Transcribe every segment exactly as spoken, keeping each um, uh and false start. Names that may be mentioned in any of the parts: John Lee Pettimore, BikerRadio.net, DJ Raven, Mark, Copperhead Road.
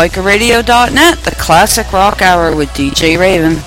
Biker Radio dot net, the Classic Rock Hour with D J Raven.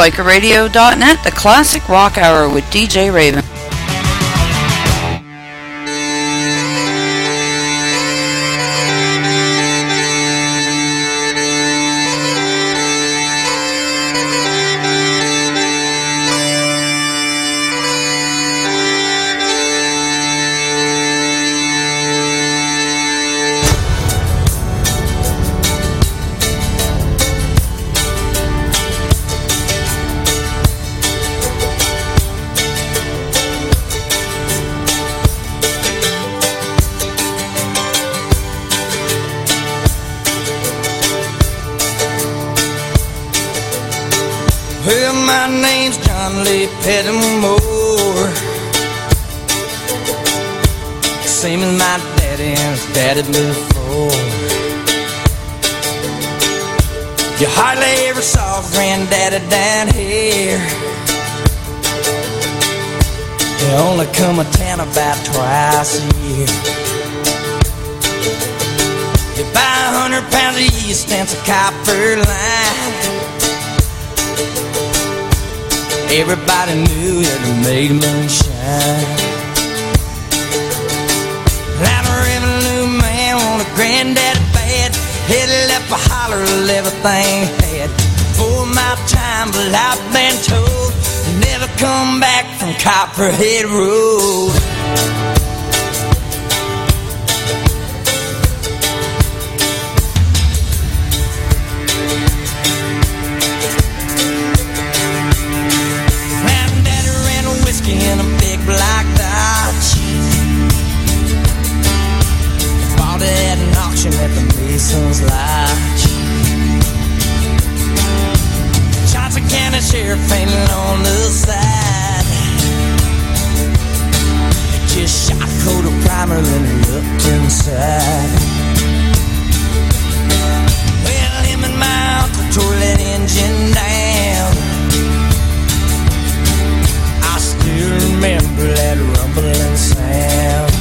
Biker Radio dot net, the Classic Rock Hour with D J Raven. my name's John Lee Pettimore. Same as my daddy and his daddy before. You hardly ever saw granddaddy down here. They only come to town about twice a year. You buy a hundred pounds of yeast and some copper line. Everybody knew that it made moonshine. I'm a revenue man on a granddaddy bed. Headed up a holler of everything had. For my time, but I've been told you never come back from Copperhead Road. In a big black Dodge, bought it at an auction at the Mason's Lodge. Johnson County Sheriff painted on the side. Just shot coat of primer, then he looked inside. Well, him and my uncle tore that engine down. Remember that rumbling sound.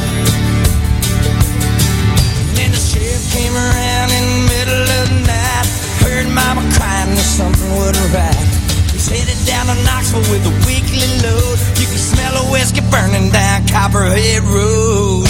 Then the sheriff came around in the middle of the night. Heard mama crying that something wasn't right. He's headed down to Knoxville with a weekly load. You can smell a whiskey burning down Copperhead Road.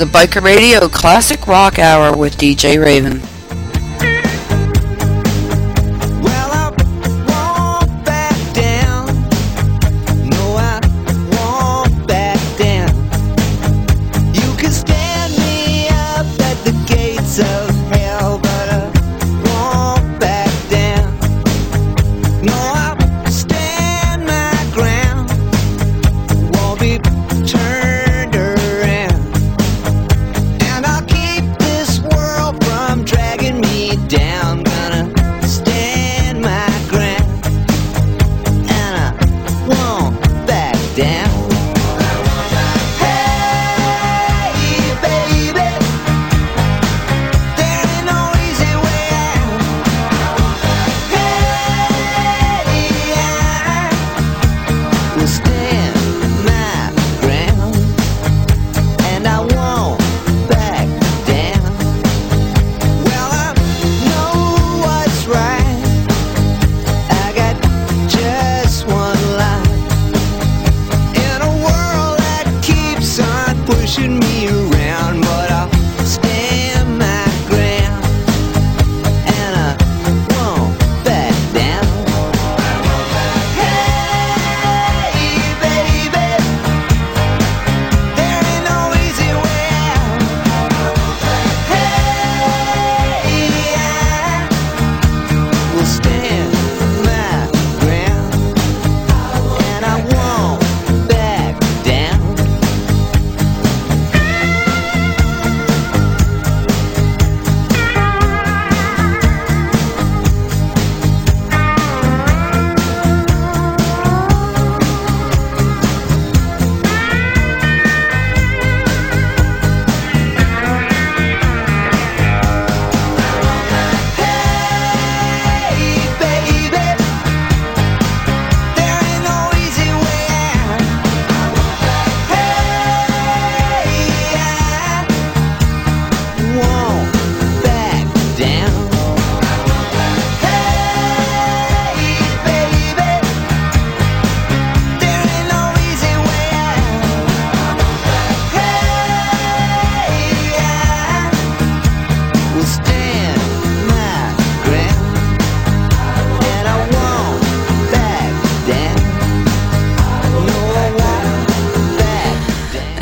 The Biker Radio Classic Rock Hour with D J Raven.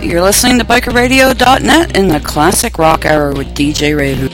You're listening to Biker Radio dot net in the Classic Rock Hour with D J Raven.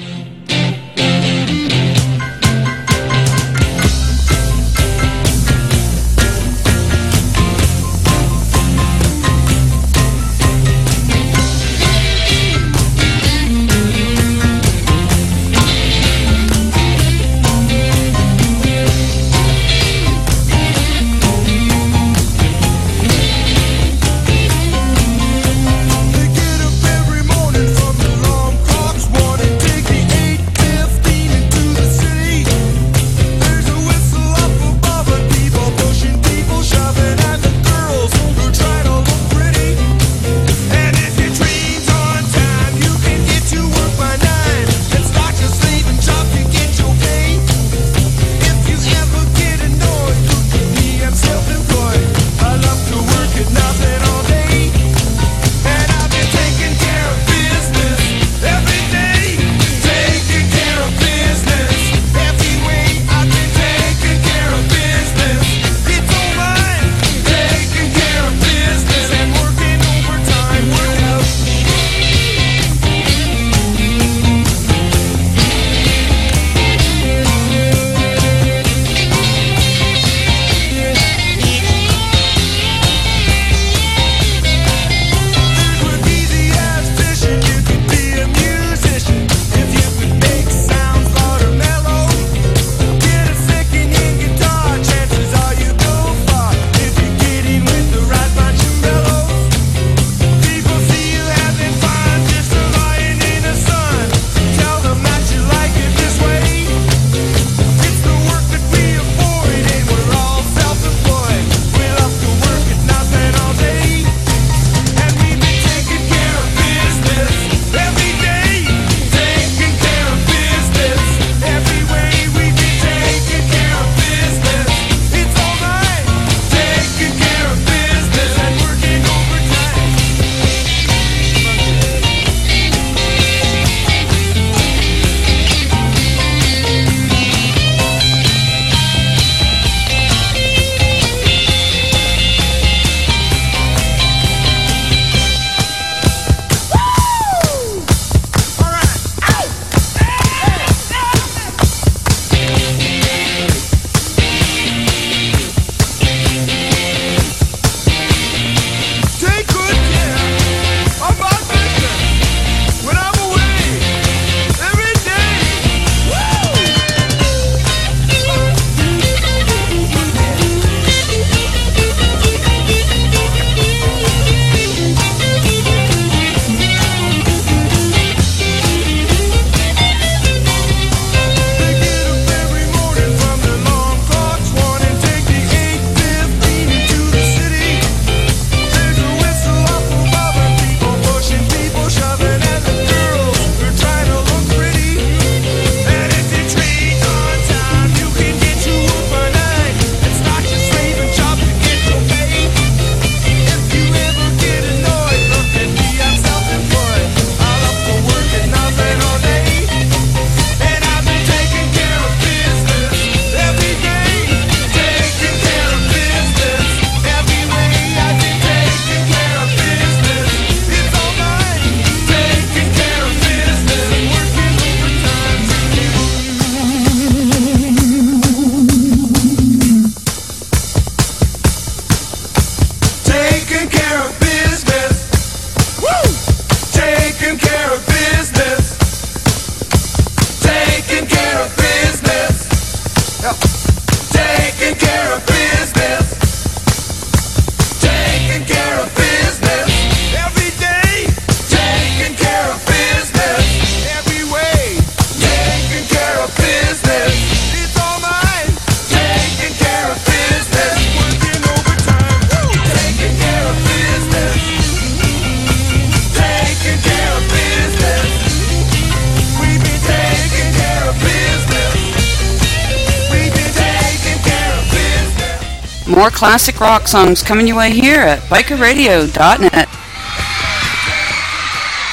More classic rock songs coming your way here at Biker Radio dot net.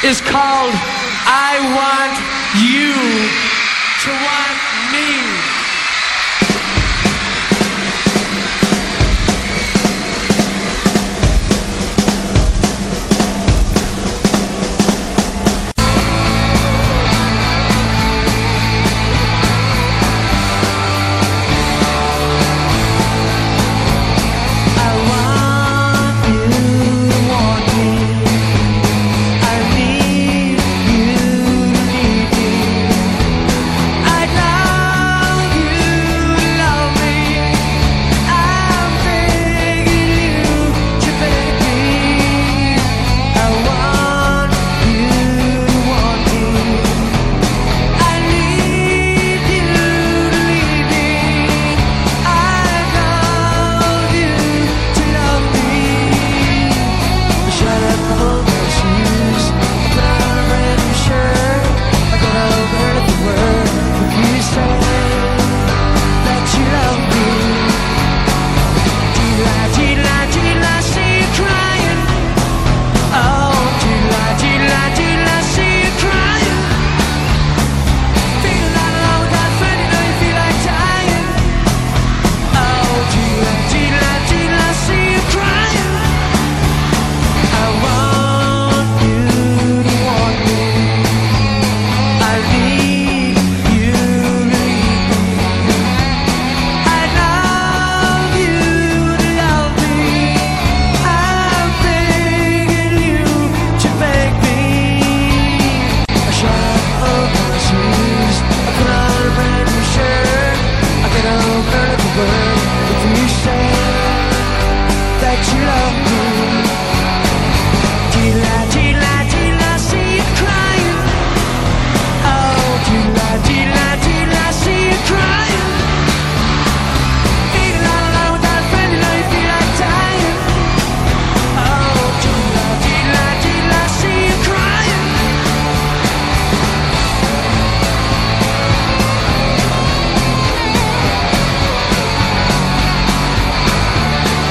It's called I Want You to Want Me.